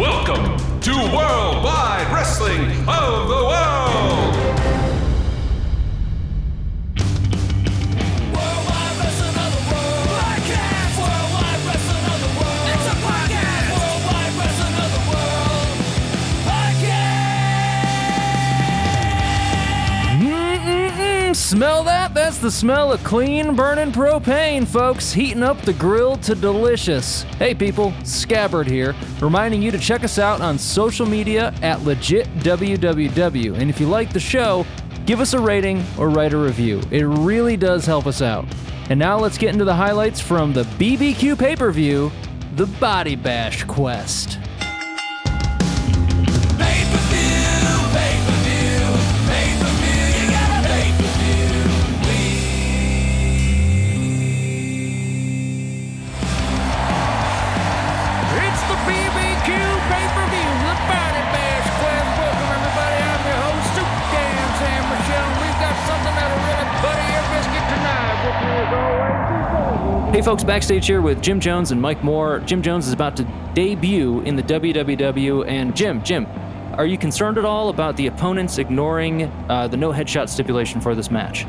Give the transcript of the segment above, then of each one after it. Welcome to Worldwide Wrestling of the World! Worldwide Wrestling of the World Podcast! Worldwide Wrestling of the World! It's a podcast! Worldwide Wrestling of the World Podcast! Smell that? That's the smell of clean burning propane, folks, heating up the grill to delicious. Hey people, Scabbard here, reminding you to check us out on social media at LegitWWW. And if you like the show, give us a rating or write a review. It really does help us out. And now let's get into the highlights from the BBQ pay-per-view, the Body Bash Quest. Hey folks, backstage here with Jim Jones and Mike Moore. Jim Jones is about to debut in the WWW, and Jim, are you concerned at all about the opponents ignoring the no headshot stipulation for this match?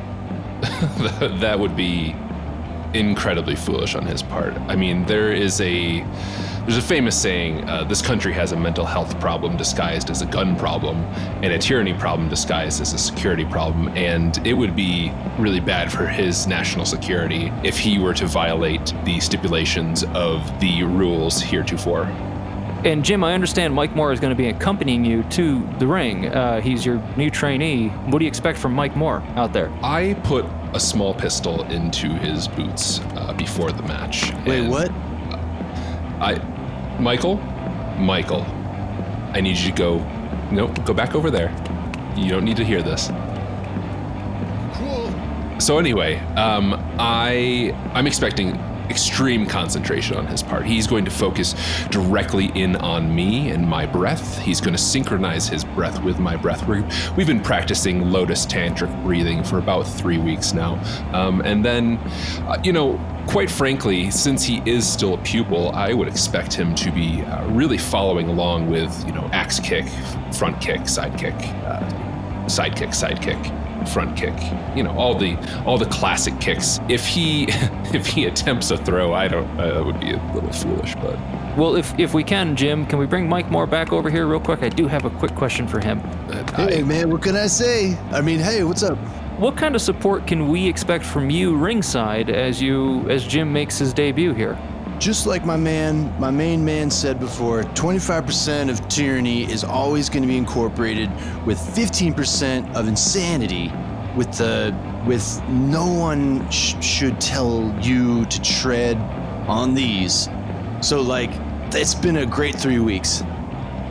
That would be incredibly foolish on his part. I mean, there's a famous saying, this country has a mental health problem disguised as a gun problem and a tyranny problem disguised as a security problem, and it would be really bad for his national security if he were to violate the stipulations of the rules heretofore. And Jim, I understand Mike Moore is going to be accompanying you to the ring. He's your new trainee. What do you expect from Mike Moore out there? I put a small pistol into his boots before the match. Wait, what? Michael, I need you to go back over there. You don't need to hear this. Cool. So anyway, I'm expecting extreme concentration on his part. He's going to focus directly in on me and my breath. He's going to synchronize his breath with my breath. We've been practicing Lotus Tantric breathing for about 3 weeks now. And then, quite frankly, since he is still a pupil, I would expect him to be really following along with, axe kick, front kick, side kick, front kick, all the classic kicks. If he attempts a throw, that would be a little foolish, but. Well, if we can, Jim, can we bring Mike Moore back over here real quick? I do have a quick question for him. Hey man, what can I say? I mean, hey, what's up? What kind of support can we expect from you ringside as Jim makes his debut here? Just like my main man said before, 25% of tyranny is always going to be incorporated with 15% of insanity, with no one should tell you to tread on these. So it's been a great 3 weeks.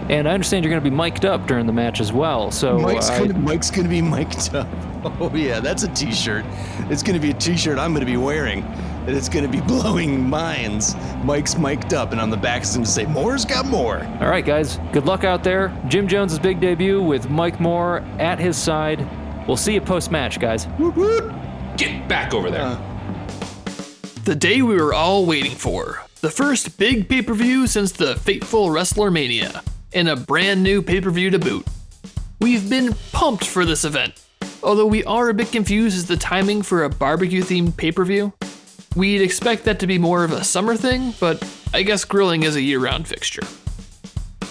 And I understand you're going to be mic'd up during the match as well. So Mike's going to be mic'd up. Oh yeah, that's a t-shirt. It's going to be a t-shirt I'm going to be wearing. And it's going to be blowing minds. Mike's mic'd up, and on the back is going to say, Moore's got more. All right, guys, good luck out there. Jim Jones' big debut with Mike Moore at his side. We'll see you post-match, guys. Whoop, whoop. Get back over there. The day we were all waiting for. The first big pay-per-view since the fateful WrestleMania, and a brand new pay-per-view to boot. We've been pumped for this event, although we are a bit confused as the timing for a barbecue-themed pay-per-view. We'd expect that to be more of a summer thing, but I guess grilling is a year-round fixture.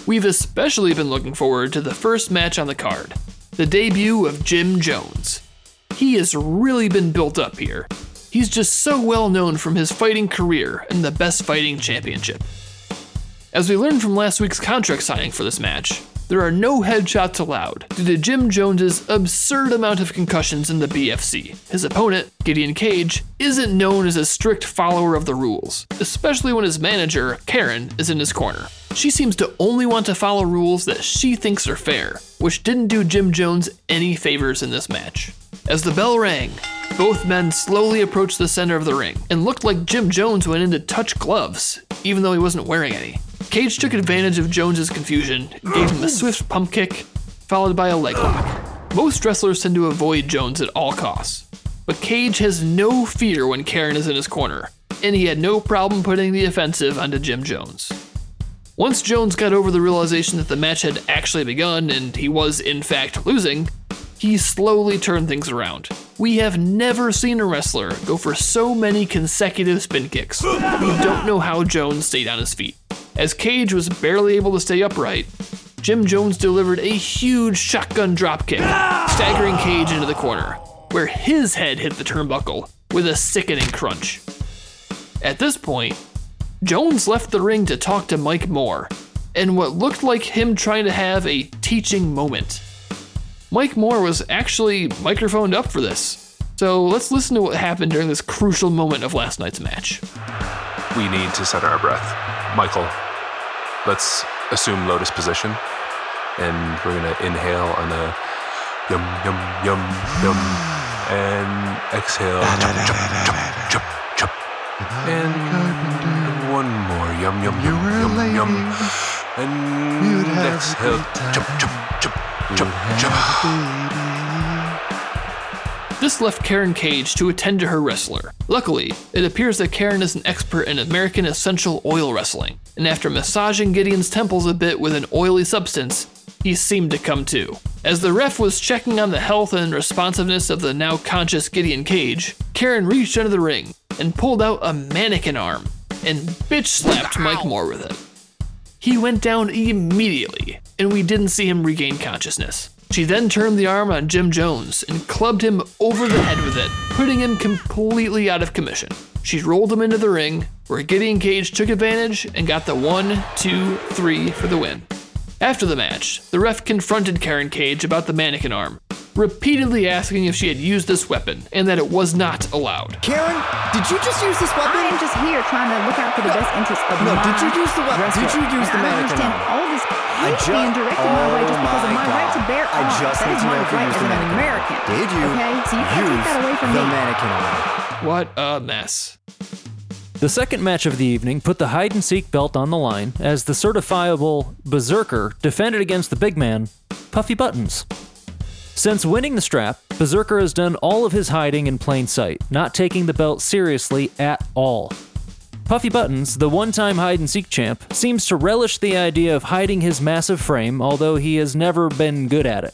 We've especially been looking forward to the first match on the card, the debut of Jim Jones. He has really been built up here. He's just so well known from his fighting career and the Best Fighting Championship. As we learned from last week's contract signing for this match, there are no headshots allowed due to Jim Jones' absurd amount of concussions in the BFC. His opponent, Gideon Cage, isn't known as a strict follower of the rules, especially when his manager, Karen, is in his corner. She seems to only want to follow rules that she thinks are fair, which didn't do Jim Jones any favors in this match. As the bell rang, both men slowly approached the center of the ring and looked like Jim Jones went in to touch gloves, even though he wasn't wearing any. Cage took advantage of Jones' confusion, gave him a swift pump kick, followed by a leg lock. Most wrestlers tend to avoid Jones at all costs, but Cage has no fear when Karen is in his corner, and he had no problem putting the offensive onto Jim Jones. Once Jones got over the realization that the match had actually begun and he was, in fact, losing, he slowly turned things around. We have never seen a wrestler go for so many consecutive spin kicks. We don't know how Jones stayed on his feet. As Cage was barely able to stay upright, Jim Jones delivered a huge shotgun dropkick, staggering Cage into the corner, where his head hit the turnbuckle with a sickening crunch. At this point, Jones left the ring to talk to Mike Moore, and what looked like him trying to have a teaching moment. Mike Moore was actually microphoned up for this, so let's listen to what happened during this crucial moment of last night's match. We need to center our breath. Michael, let's assume lotus position, and we're going to inhale on a yum, yum, yum, yum, and exhale, chop, chop, chop, chop, chop, and one more, yum, yum, yum, yum, yum, and exhale, chop, chop, chop, chop, chop. This left Karen Cage to attend to her wrestler. Luckily, it appears that Karen is an expert in American essential oil wrestling, and after massaging Gideon's temples a bit with an oily substance, he seemed to come to. As the ref was checking on the health and responsiveness of the now conscious Gideon Cage, Karen reached under the ring and pulled out a mannequin arm and bitch slapped Mike Moore with it. He went down immediately, and we didn't see him regain consciousness. She then turned the arm on Jim Jones and clubbed him over the head with it, putting him completely out of commission. She rolled him into the ring, where Gideon Cage took advantage and got the 1, 2, 3 for the win. After the match, the ref confronted Karen Cage about the mannequin arm, repeatedly asking if she had used this weapon and that it was not allowed. Karen, did you just use this weapon? I am just here trying to look out for the best interest of my... No, did you use the weapon? Did you use the mannequin arm? I understand all this hate being directed my way just because of my right to bear arms. I just need to know if you used the mannequin arm. Did you use the mannequin arm? What a mess. The second match of the evening put the hide-and-seek belt on the line as the certifiable Berserker defended against the big man, Puffy Buttons. Since winning the strap, Berserker has done all of his hiding in plain sight, not taking the belt seriously at all. Puffy Buttons, the one-time hide-and-seek champ, seems to relish the idea of hiding his massive frame, although he has never been good at it.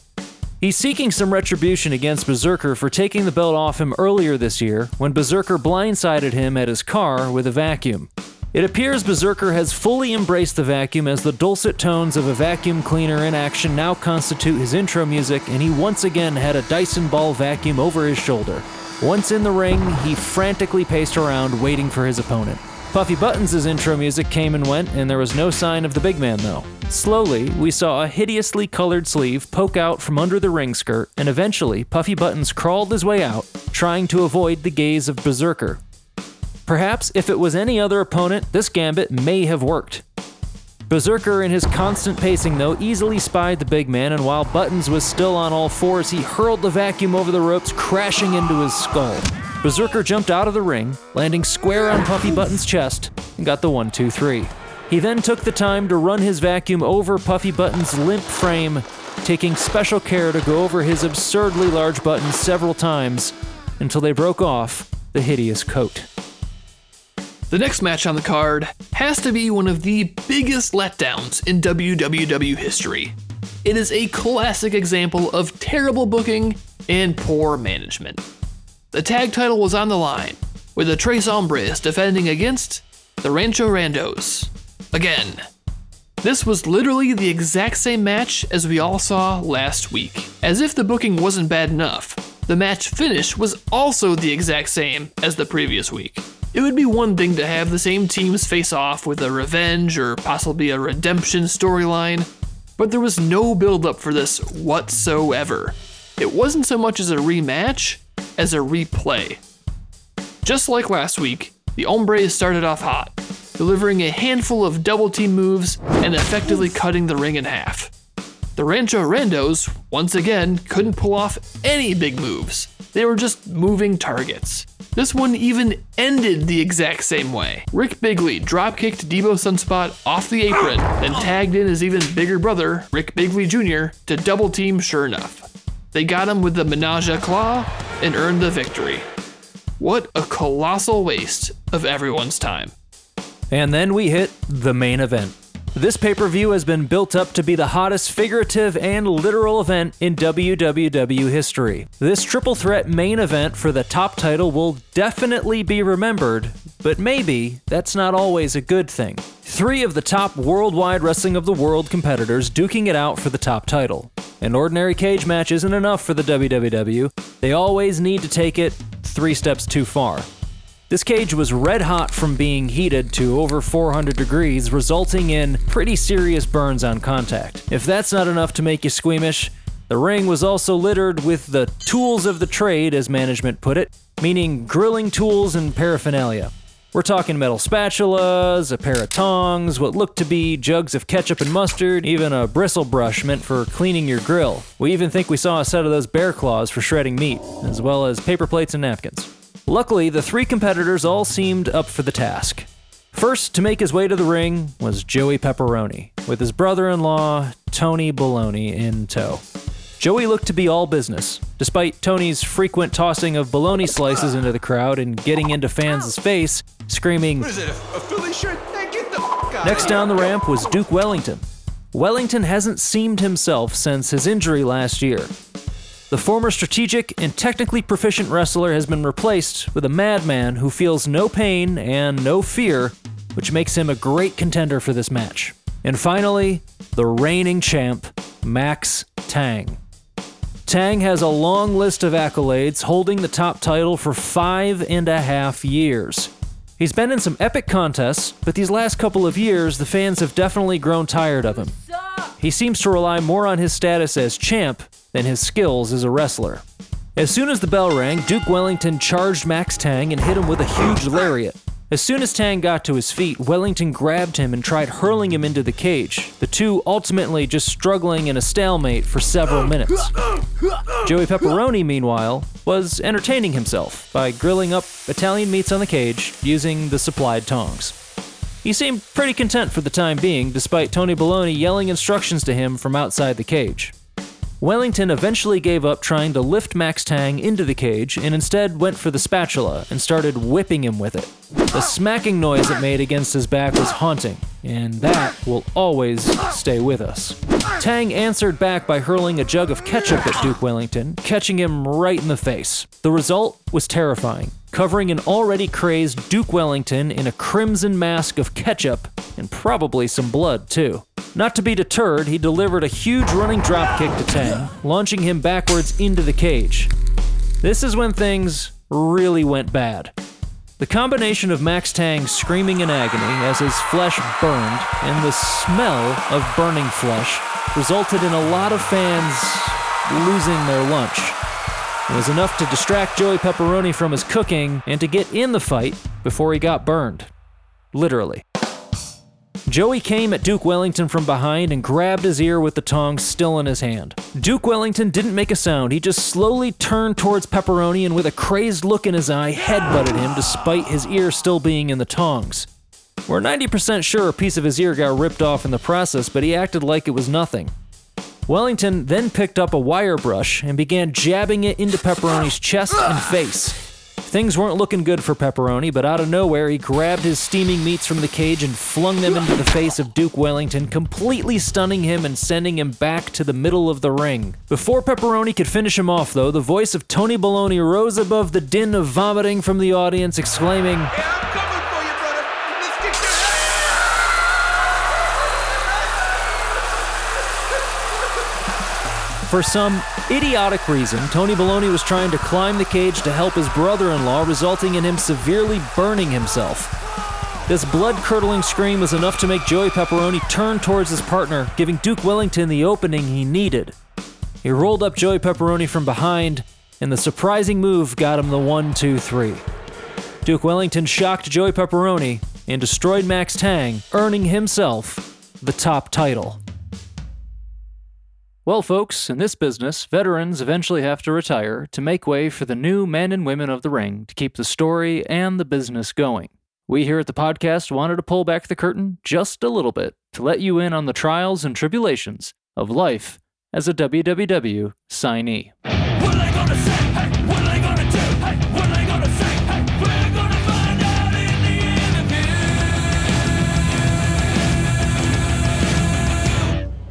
He's seeking some retribution against Berserker for taking the belt off him earlier this year, when Berserker blindsided him at his car with a vacuum. It appears Berserker has fully embraced the vacuum, as the dulcet tones of a vacuum cleaner in action now constitute his intro music, and he once again had a Dyson ball vacuum over his shoulder. Once in the ring, he frantically paced around waiting for his opponent. Puffy Buttons' intro music came and went, and there was no sign of the big man, though. Slowly, we saw a hideously colored sleeve poke out from under the ring skirt, and eventually, Puffy Buttons crawled his way out, trying to avoid the gaze of Berserker. Perhaps if it was any other opponent, this gambit may have worked. Berserker, in his constant pacing though, easily spied the big man, and while Buttons was still on all fours, he hurled the vacuum over the ropes, crashing into his skull. Berserker jumped out of the ring, landing square on Puffy Buttons' chest, and got the 1, 2, 3. He then took the time to run his vacuum over Puffy Buttons' limp frame, taking special care to go over his absurdly large buttons several times, until they broke off the hideous coat. The next match on the card has to be one of the biggest letdowns in WWW history. It is a classic example of terrible booking and poor management. The tag title was on the line, with the Tres Hombres defending against the Rancho Randos. Again, this was literally the exact same match as we all saw last week. As if the booking wasn't bad enough, the match finish was also the exact same as the previous week. It would be one thing to have the same teams face off with a revenge or possibly a redemption storyline, but there was no build-up for this whatsoever. It wasn't so much as a rematch as a replay. Just like last week, the Hombres started off hot, delivering a handful of double team moves and effectively cutting the ring in half. The Rancho Randos, once again, couldn't pull off any big moves. They were just moving targets. This one even ended the exact same way. Rick Bigley dropkicked Debo Sunspot off the apron, then tagged in his even bigger brother, Rick Bigley Jr., to double team sure enough. They got him with the menage a claw and earned the victory. What a colossal waste of everyone's time. And then we hit the main event. This pay-per-view has been built up to be the hottest figurative and literal event in WWW history. This triple threat main event for the top title will definitely be remembered, but maybe that's not always a good thing. Three of the top worldwide Wrestling of the World competitors duking it out for the top title. An ordinary cage match isn't enough for the WWW. They always need to take it three steps too far. This cage was red hot from being heated to over 400 degrees, resulting in pretty serious burns on contact. If that's not enough to make you squeamish, the ring was also littered with the tools of the trade, as management put it, meaning grilling tools and paraphernalia. We're talking metal spatulas, a pair of tongs, what looked to be jugs of ketchup and mustard, even a bristle brush meant for cleaning your grill. We even think we saw a set of those bear claws for shredding meat, as well as paper plates and napkins. Luckily, the three competitors all seemed up for the task. First to make his way to the ring was Joey Pepperoni, with his brother-in-law, Tony Bologna, in tow. Joey looked to be all business, despite Tony's frequent tossing of bologna slices into the crowd and getting into fans' face, screaming, "What is it, a Philly shirt? Hey, get the f*** out!" Next down the ramp was Duke Wellington. Wellington hasn't seemed himself since his injury last year. The former strategic and technically proficient wrestler has been replaced with a madman who feels no pain and no fear, which makes him a great contender for this match. And finally, the reigning champ, Max Tang. Tang has a long list of accolades, holding the top title for 5.5 years. He's been in some epic contests, but these last couple of years, the fans have definitely grown tired of him. He seems to rely more on his status as champ than his skills as a wrestler. As soon as the bell rang, Duke Wellington charged Max Tang and hit him with a huge lariat. As soon as Tang got to his feet, Wellington grabbed him and tried hurling him into the cage, the two ultimately just struggling in a stalemate for several minutes. Joey Pepperoni, meanwhile, was entertaining himself by grilling up Italian meats on the cage using the supplied tongs. He seemed pretty content for the time being, despite Tony Bologna yelling instructions to him from outside the cage. Wellington eventually gave up trying to lift Max Tang into the cage and instead went for the spatula and started whipping him with it. The smacking noise it made against his back was haunting, and that will always stay with us. Tang answered back by hurling a jug of ketchup at Duke Wellington, catching him right in the face. The result was terrifying, covering an already crazed Duke Wellington in a crimson mask of ketchup and probably some blood, too. Not to be deterred, he delivered a huge running dropkick to Tang, launching him backwards into the cage. This is when things really went bad. The combination of Max Tang screaming in agony as his flesh burned and the smell of burning flesh resulted in a lot of fans losing their lunch. It was enough to distract Joey Pepperoni from his cooking and to get in the fight before he got burned. Literally. Joey came at Duke Wellington from behind and grabbed his ear with the tongs still in his hand. Duke Wellington didn't make a sound. He just slowly turned towards Pepperoni and with a crazed look in his eye, headbutted him despite his ear still being in the tongs. We're 90% sure a piece of his ear got ripped off in the process, but he acted like it was nothing. Wellington then picked up a wire brush and began jabbing it into Pepperoni's chest and face. Things weren't looking good for Pepperoni, but out of nowhere, he grabbed his steaming meats from the cage and flung them into the face of Duke Wellington, completely stunning him and sending him back to the middle of the ring. Before Pepperoni could finish him off, though, the voice of Tony Bologna rose above the din of vomiting from the audience, exclaiming, "Hey, I'm coming for you, brother! Let's get your head!" For some idiotic reason, Tony Bologna was trying to climb the cage to help his brother-in-law, resulting in him severely burning himself. This blood-curdling scream was enough to make Joey Pepperoni turn towards his partner, giving Duke Wellington the opening he needed. He rolled up Joey Pepperoni from behind, and the surprising move got him the 1-2-3. Duke Wellington shocked Joey Pepperoni and destroyed Max Tang, earning himself the top title. Well, folks, in this business, veterans eventually have to retire to make way for the new men and women of the ring to keep the story and the business going. We here at the podcast wanted to pull back the curtain just a little bit to let you in on the trials and tribulations of life as a WWW signee. What are they gonna say? Hey, what are they gonna do? Hey, what are they gonna say? Hey, we're gonna find out in the interview.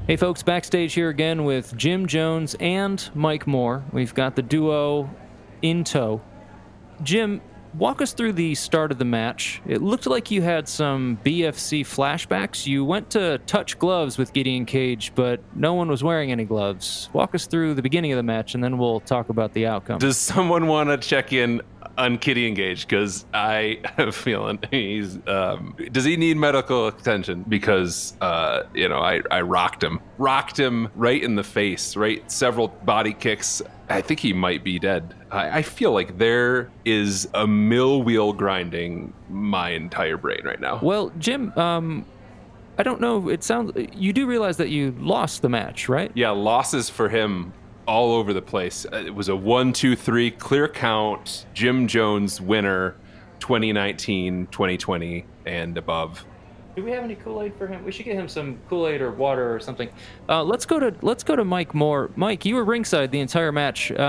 Hey folks, backstage here again with Jim Jones and Mike Moore. We've got the duo in tow. Jim, walk us through the start of the match. It looked like you had some BFC flashbacks. You went to touch gloves with Gideon Cage, but no one was wearing any gloves. Walk us through the beginning of the match, and then we'll talk about the outcome. Does someone want to check in on Gideon Cage? Because I have a feeling he's... does he need medical attention? Because, I rocked him. Rocked him right in the face, right? Several body kicks. I think he might be dead. I feel like there is a mill wheel grinding my entire brain right now. Well, Jim, I don't know. It sounds... You do realize that you lost the match, right? Yeah, losses for him all over the place. It was a 1-2-3 clear count. Jim Jones winner 2019, 2020, and above. Do we have any Kool-Aid for him? We should get him some Kool-Aid or water or something. Let's go to Mike Moore. Mike, you were ringside the entire match. Yes,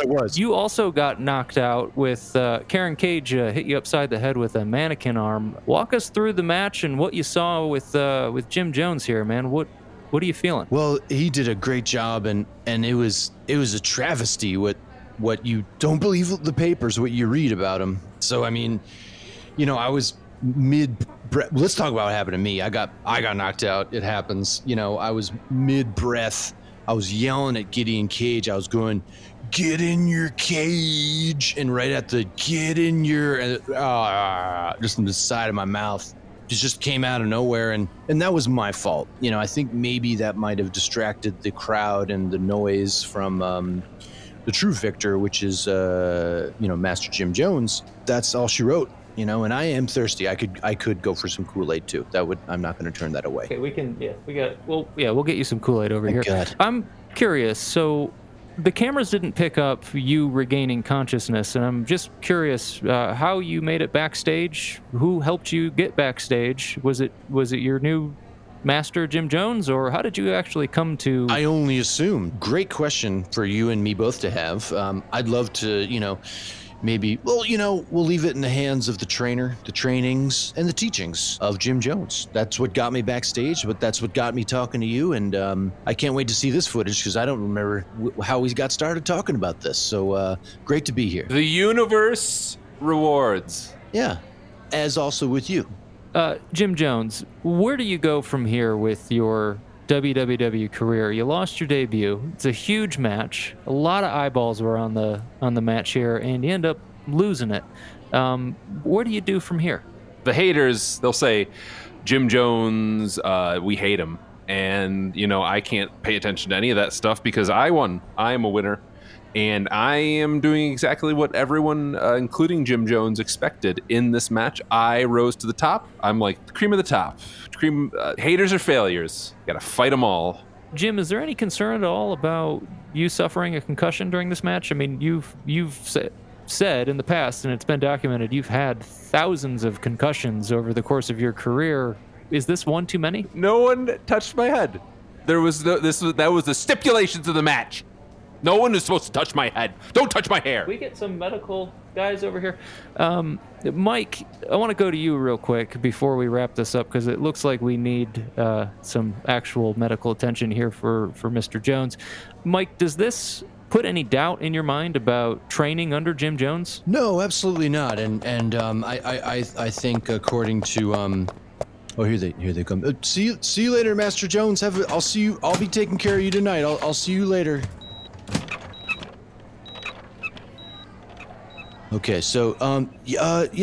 I was. You also got knocked out with Karen Cage hit you upside the head with a mannequin arm. Walk us through the match and what you saw with Jim Jones here, man. What are you feeling? Well, he did a great job, and it was a travesty what you don't believe the papers, what you read about him. So I mean, I was let's talk about what happened to me. I got knocked out. It happens. I was mid-breath. I was yelling at Gideon Cage. I was going, "Get in your cage!" And right at the "get in your," just on the side of my mouth. It just came out of nowhere, and that was my fault. I think maybe that might have distracted the crowd and the noise from the true victor, which is Master Jim Jones. That's all she wrote, and I am thirsty. I could go for some Kool-Aid too. I'm not going to turn that away. Okay, we'll get you some Kool-Aid over here. God. I'm curious. So the cameras didn't pick up you regaining consciousness, and I'm just curious how you made it backstage. Who helped you get backstage? Was it your new master, Jim Jones, or how did you actually come to... I only assume. Great question for you and me both to have. I'd love to, we'll leave it in the hands of the trainer, the trainings, and the teachings of Jim Jones. That's what got me backstage, but that's what got me talking to you, and I can't wait to see this footage, because I don't remember how we got started talking about this, so great to be here. The universe rewards. Yeah, as also with you. Jim Jones, where do you go from here with your WWW career? You lost your debut. It's a huge match. A lot of eyeballs were on the match here, and you end up losing it. What do you do from here? The haters, they'll say, Jim Jones, we hate him. And, I can't pay attention to any of that stuff because I won. I am a winner. And I am doing exactly what everyone, including Jim Jones, expected in this match. I rose to the top. I'm like the cream of the top. Haters are failures. Got to fight them all. Jim, is there any concern at all about you suffering a concussion during this match? I mean, you've said in the past, and it's been documented, you've had thousands of concussions over the course of your career. Is this one too many? No one touched my head. That was the stipulations of the match. No one is supposed to touch my head. Don't touch my hair. We get some medical guys over here. Mike, I want to go to you real quick before we wrap this up, because it looks like we need some actual medical attention here for Mr. Jones. Mike, does this put any doubt in your mind about training under Jim Jones? No, absolutely not. I think according to... Oh, here they come. See you later, Master Jones. I'll see you. I'll be taking care of you tonight. I'll see you later. Okay, so,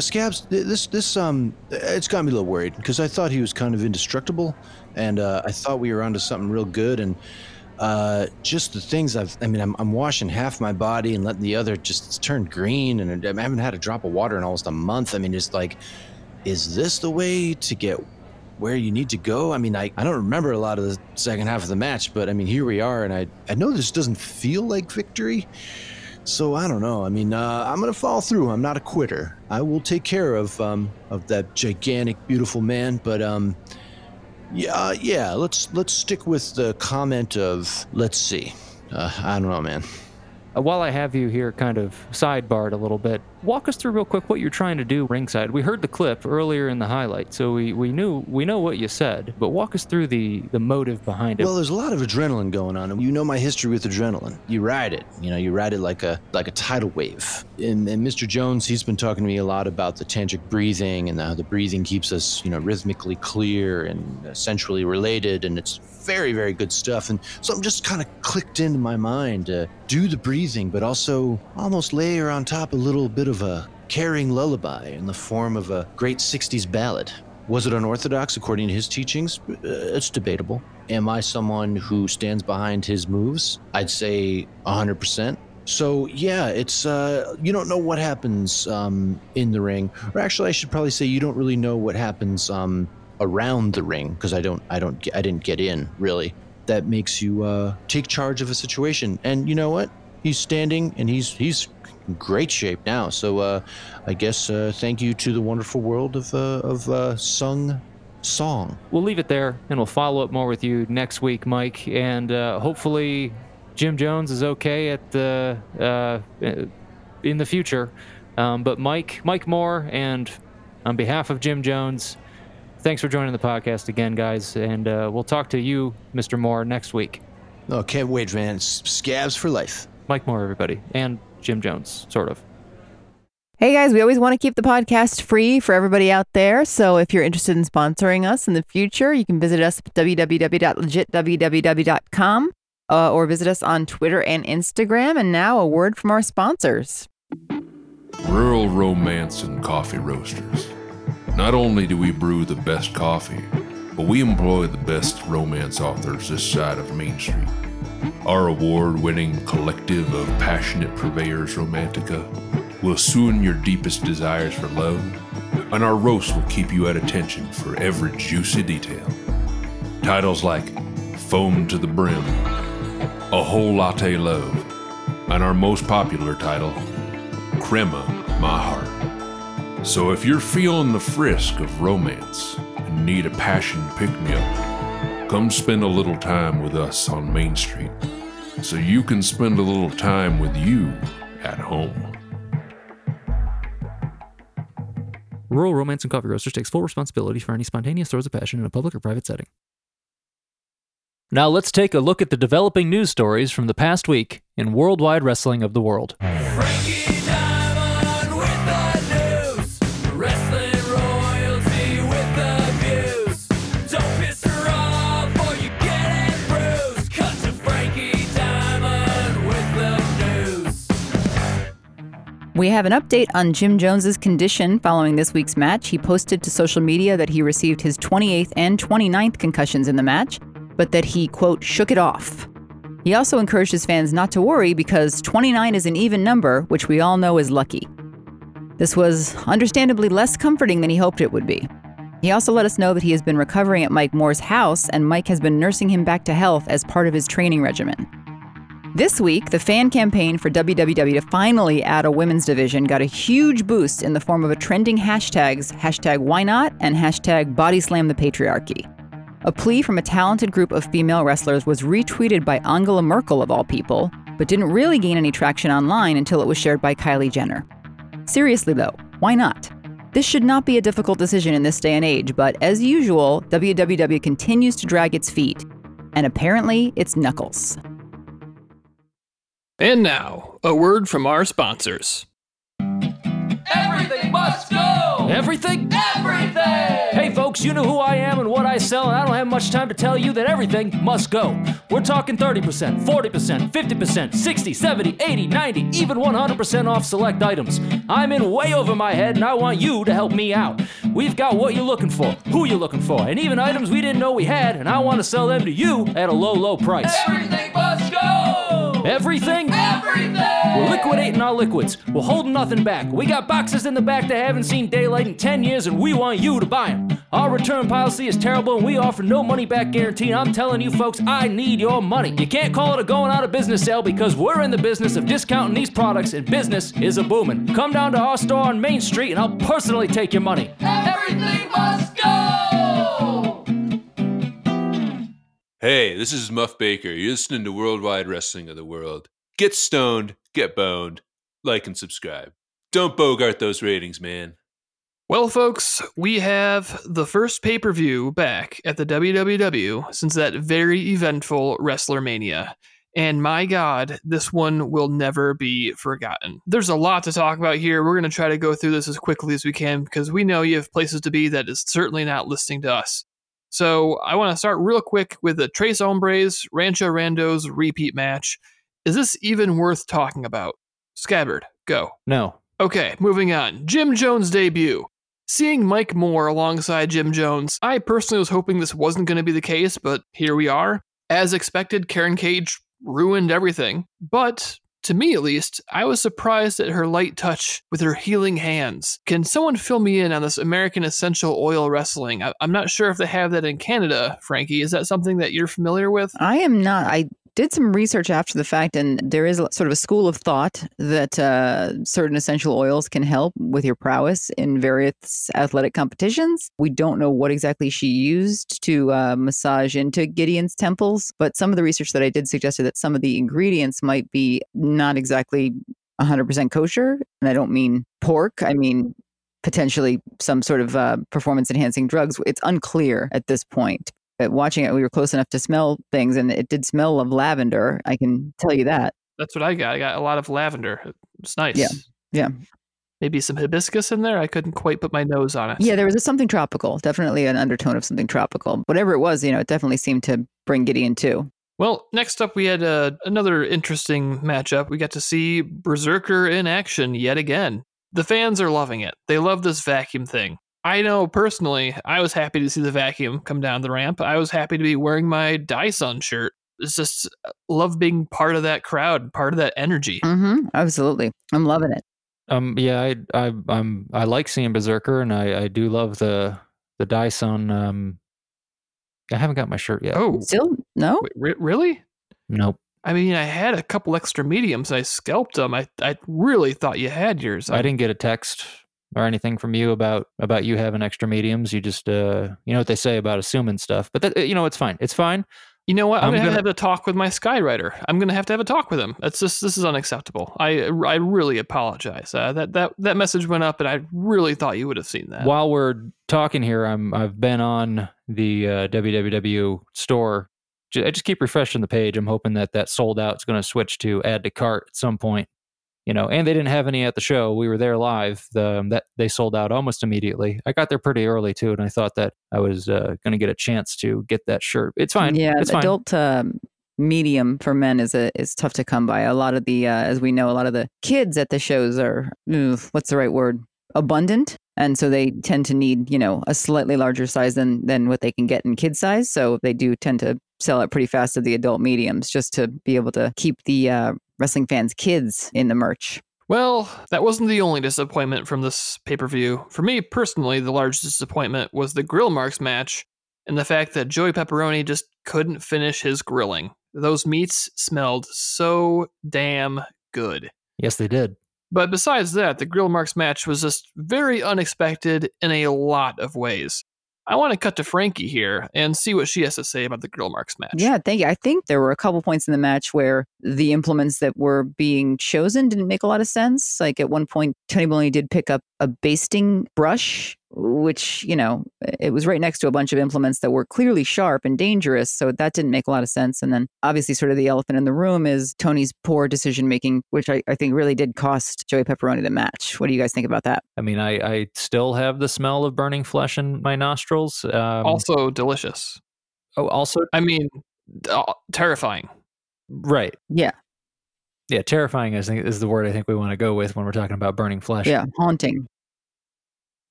Scabs, this it's got me a little worried, because I thought he was kind of indestructible, and I thought we were onto something real good, and just the things I'm washing half my body and letting the other just turn green, and I haven't had a drop of water in almost a month. I mean, it's like, is this the way to get where you need to go? I mean, I don't remember a lot of the second half of the match, but, I mean, here we are, and I know this doesn't feel like victory. So I don't know. I mean, I'm going to follow through. I'm not a quitter. I will take care of that gigantic, beautiful man. But let's stick with the comment of let's see. I don't know, man. While I have you here, kind of sidebarred a little bit. Walk us through real quick what you're trying to do ringside. We heard the clip earlier in the highlight, so we know what you said, but walk us through the motive behind it. Well, there's a lot of adrenaline going on. You know my history with adrenaline. You ride it. You know, you ride it like a tidal wave. And Mr. Jones, he's been talking to me a lot about the tantric breathing and how the breathing keeps us, you know, rhythmically clear and centrally related, and it's very, very good stuff. And something just kind of clicked into my mind to do the breathing, but also almost layer on top a little bit of a caring lullaby in the form of a great 60s ballad. Was it unorthodox according to his teachings? It's debatable. Am I someone who stands behind his moves? I'd say 100%. So yeah, it's you don't know what happens in the ring, or actually I should probably say you don't really know what happens around the ring, because I didn't get in really. That makes you take charge of a situation, and you know what? He's standing and he's in great shape now. So I guess thank you to the wonderful world of sung song. We'll leave it there, and we'll follow up more with you next week, Mike. And hopefully Jim Jones is okay at the in the future. But Mike Moore, and on behalf of Jim Jones, thanks for joining the podcast again, guys. And we'll talk to you, Mr. Moore, next week. Oh, can't wait, man. It's Scabs for life. Mike Moore, everybody. And Jim Jones, sort of. Hey guys, we always want to keep the podcast free for everybody out there. So if you're interested in sponsoring us in the future, you can visit us at www.legitwww.com or visit us on Twitter and Instagram. And now a word from our sponsors. Rural Romance and Coffee Roasters. Not only do we brew the best coffee, but we employ the best romance authors this side of Main Street. Our award-winning collective of passionate purveyors romantica will soothe your deepest desires for love, and our roast will keep you at attention for every juicy detail. Titles like Foam to the Brim, A Whole Latte Love, and our most popular title, Crema My Heart. So if you're feeling the frisk of romance and need a passion pick-me-up, come spend a little time with us on Main Street so you can spend a little time with you at home. Rural Romance and Coffee Roasters takes full responsibility for any spontaneous throes of passion in a public or private setting. Now let's take a look at the developing news stories from the past week in worldwide wrestling of the world. Frankie Diamond with the news. Wrestling royalty with the views. Don't miss We have an update on Jim Jones's condition following this week's match. He posted to social media that he received his 28th and 29th concussions in the match, but that he, quote, shook it off. He also encouraged his fans not to worry because 29 is an even number, which we all know is lucky. This was understandably less comforting than he hoped it would be. He also let us know that he has been recovering at Mike Moore's house, and Mike has been nursing him back to health as part of his training regimen. This week, the fan campaign for WWW to finally add a women's division got a huge boost in the form of a trending hashtags, #WhyNot and #BodySlamThePatriarchy. A plea from a talented group of female wrestlers was retweeted by Angela Merkel, of all people, but didn't really gain any traction online until it was shared by Kylie Jenner. Seriously though, why not? This should not be a difficult decision in this day and age, but as usual, WWW continues to drag its feet. And apparently, it's knuckles. And now, a word from our sponsors. Everything must go! Everything? Everything! Hey folks, you know who I am and what I sell, and I don't have much time to tell you that everything must go. We're talking 30%, 40%, 50%, 60, 70, 80, 90, even 100% off select items. I'm in way over my head, and I want you to help me out. We've got what you're looking for, who you're looking for, and even items we didn't know we had, and I want to sell them to you at a low, low price. Everything must go! Everything? Everything! We're liquidating our liquids. We're holding nothing back. We got boxes in the back that haven't seen daylight in 10 years, and we want you to buy them. Our return policy is terrible, and we offer no money back guarantee. I'm telling you folks, I need your money. You can't call it a going out of business sale because we're in the business of discounting these products, and business is a booming. Come down to our store on Main Street, and I'll personally take your money. Everything must go! Hey, this is Muff Baker. You're listening to Worldwide Wrestling of the World. Get stoned, get boned, like and subscribe. Don't bogart those ratings, man. Well, folks, we have the first pay-per-view back at the WWW since that very eventful WrestleMania. And my God, this one will never be forgotten. There's a lot to talk about here. We're going to try to go through this as quickly as we can because we know you have places to be that is certainly not listening to us. So I want to start real quick with the Tres Hombres Rancho Randos repeat match. Is this even worth talking about? Scabbard, go. No. Okay, moving on. Jim Jones' debut. Seeing Mike Moore alongside Jim Jones, I personally was hoping this wasn't going to be the case, but here we are. As expected, Karen Cage ruined everything. But, to me at least, I was surprised at her light touch with her healing hands. Can someone fill me in on this American essential oil wrestling? I'm not sure if they have that in Canada, Frankie. Is that something that you're familiar with? I am not. I did some research after the fact, and there is sort of a school of thought that certain essential oils can help with your prowess in various athletic competitions. We don't know what exactly she used to massage into Gideon's temples, but some of the research that I did suggested that some of the ingredients might be not exactly 100% kosher. And I don't mean pork. I mean potentially some sort of performance-enhancing drugs. It's unclear at this point. But watching it, we were close enough to smell things, and it did smell of lavender. I can tell you that. That's what I got. I got a lot of lavender. It's nice. Yeah. Maybe some hibiscus in there. I couldn't quite put my nose on it. Yeah, there was something tropical. Definitely an undertone of something tropical. Whatever it was, it definitely seemed to bring Gideon too. Well, next up, we had another interesting matchup. We got to see Berserker in action yet again. The fans are loving it. They love this vacuum thing. I know personally, I was happy to see the vacuum come down the ramp. I was happy to be wearing my Dyson shirt. It's just love being part of that crowd, part of that energy. Mm-hmm. Absolutely. I'm loving it. I like seeing Berserker, and I do love the Dyson. I haven't got my shirt yet. Oh, still no? Wait, really? Nope. I mean, I had a couple extra mediums. I scalped them. I really thought you had yours. I didn't get a text or anything from you about you having extra mediums. You just, you know what they say about assuming stuff. But, it's fine. It's fine. You know what? I'm going to have a talk with my Skywriter. I'm going to have a talk with him. This is unacceptable. I really apologize. That message went up, and I really thought you would have seen that. While we're talking here, I've been on the WWW store. I just keep refreshing the page. I'm hoping that sold out is going to switch to add to cart at some point. And they didn't have any at the show. We were there live. That they sold out almost immediately. I got there pretty early too, and I thought that I was going to get a chance to get that shirt. It's fine. Yeah, it's fine. Adult medium for men is tough to come by. A lot of the, as we know, a lot of the kids at the shows are what's the right word? Abundant, and so they tend to need a slightly larger size than what they can get in kid size. So they do tend to sell out pretty fast of the adult mediums just to be able to keep the wrestling fans' kids in the merch. Well, that wasn't the only disappointment from this pay-per-view. For me, personally, the largest disappointment was the grill marks match and the fact that Joey Pepperoni just couldn't finish his grilling. Those meats smelled so damn good. Yes, they did. But besides that, the grill marks match was just very unexpected in a lot of ways. I want to cut to Frankie here and see what she has to say about the grill marks match. Yeah, thank you. I think there were a couple points in the match where the implements that were being chosen didn't make a lot of sense. Like at one point, Tony Bologna did pick up a basting brush, which, it was right next to a bunch of implements that were clearly sharp and dangerous. So that didn't make a lot of sense. And then obviously sort of the elephant in the room is Tony's poor decision making, which I think really did cost Joey Pepperoni the match. What do you guys think about that? I mean, I still have the smell of burning flesh in my nostrils. Also delicious. Oh, also, I mean, terrifying. Right. Yeah. Yeah. Terrifying, I think, is the word I think we want to go with when we're talking about burning flesh. Yeah. Haunting.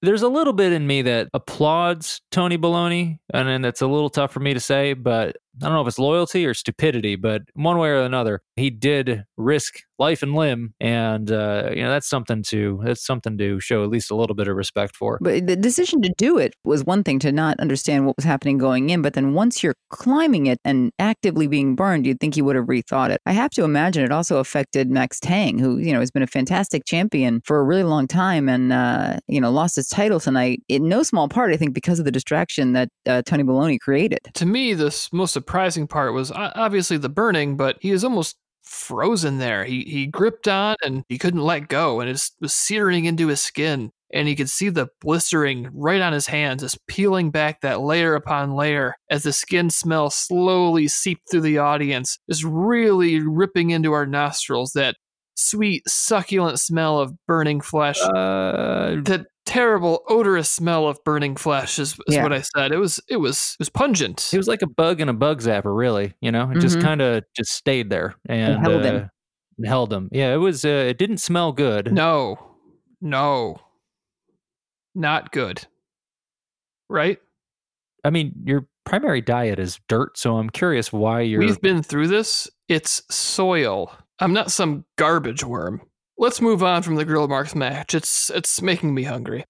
There's a little bit in me that applauds Tony Bologna, and then that's a little tough for me to say, but I don't know if it's loyalty or stupidity, but one way or another, he did risk life and limb, and that's something to show at least a little bit of respect for. But the decision to do it was one thing, to not understand what was happening going in, but then once you're climbing it and actively being burned, you'd think he would have rethought it. I have to imagine it also affected Max Tang, who has been a fantastic champion for a really long time, and lost his title tonight in no small part, I think, because of the distraction that Tony Bologna created. To me, the most surprising part was obviously the burning, but he was almost frozen there. He gripped on and he couldn't let go, and it was searing into his skin. And he could see the blistering right on his hands, just peeling back that layer upon layer as the skin smell slowly seeped through the audience, just really ripping into our nostrils, that sweet, succulent smell of burning flesh. That terrible, odorous smell of burning flesh is what I said. It was pungent. It was like a bug in a bug zapper, really. You know, it just kind of just stayed there and held him. Yeah, it was. It didn't smell good. No. Not good, right? I mean, your primary diet is dirt, so I'm curious why you're... We've been through this. It's soil. I'm not some garbage worm. Let's move on from the grill marks match. It's making me hungry.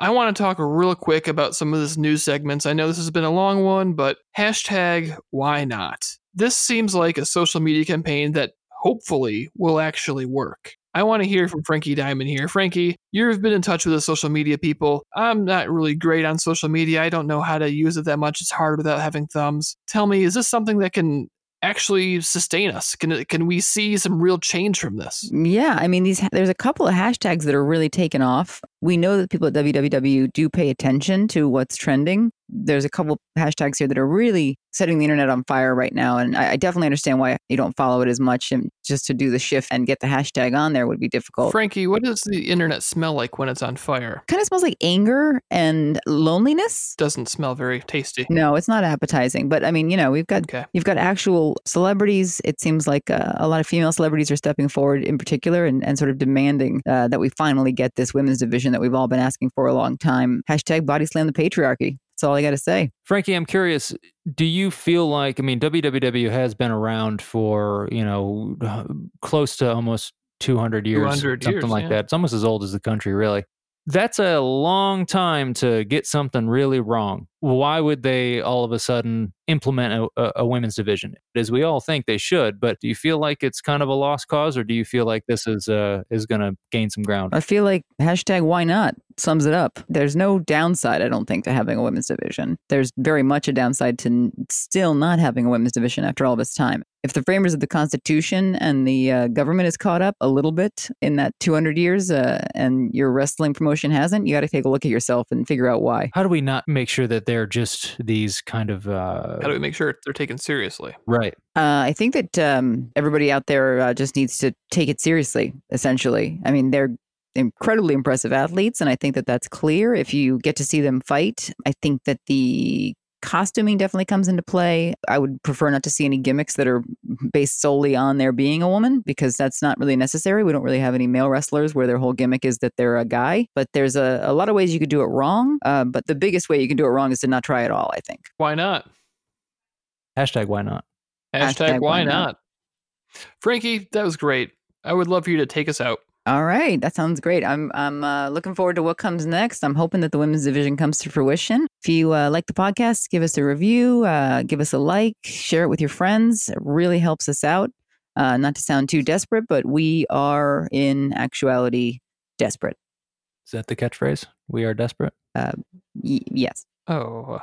I want to talk real quick about some of this news segments. I know this has been a long one, but hashtag why not? This seems like a social media campaign that hopefully will actually work. I want to hear from Frankie Diamond here. Frankie, you've been in touch with the social media people. I'm not really great on social media. I don't know how to use it that much. It's hard without having thumbs. Tell me, is this something that can actually sustain us? Can we see some real change from this? Yeah, I mean, there's a couple of hashtags that are really taken off. We know that people at WWW do pay attention to what's trending. There's a couple hashtags here that are really setting the internet on fire right now. And I definitely understand why you don't follow it as much. And just to do the shift and get the hashtag on there would be difficult. Frankie, what does the internet smell like when it's on fire? Kind of smells like anger and loneliness. Doesn't smell very tasty. No, it's not appetizing. But I mean, you know, you've got actual celebrities. It seems like a lot of female celebrities are stepping forward in particular and sort of demanding that we finally get this women's division that we've all been asking for a long time. Hashtag body slam the patriarchy. That's all I got to say. Frankie, I'm curious, do you feel like, I mean, WWW has been around for, you know, close to almost 200 years, that. It's almost as old as the country, really. That's a long time to get something really wrong. Why would they all of a sudden implement a women's division? As we all think they should, but do you feel like it's kind of a lost cause, or do you feel like this is going to gain some ground? I feel like hashtag why not sums it up. There's no downside, I don't think, to having a women's division. There's very much a downside to still not having a women's division after all this time. If the framers of the Constitution and the government is caught up a little bit in that 200 years and your wrestling promotion hasn't, you got to take a look at yourself and figure out why. How do we not make sure that they're just these kind of... How do we make sure they're taken seriously? Right. I think that everybody out there just needs to take it seriously, essentially. I mean, they're incredibly impressive athletes, and I think that that's clear if you get to see them fight. I think that the costuming definitely comes into play. I would prefer not to see any gimmicks that are based solely on their being a woman, because that's not really necessary. We don't really have any male wrestlers where their whole gimmick is that they're a guy. But there's a lot of ways you could do it wrong. But the biggest way you can do it wrong is to not try at all, I think. Why not? Hashtag why not? Hashtag why not? Frankie, that was great. I would love for you to take us out. All right. That sounds great. I'm looking forward to what comes next. I'm hoping that the women's division comes to fruition. If you like the podcast, give us a review, give us a like, share it with your friends. It really helps us out. Not to sound too desperate, but we are in actuality desperate. Is that the catchphrase? We are desperate? Yes. Oh,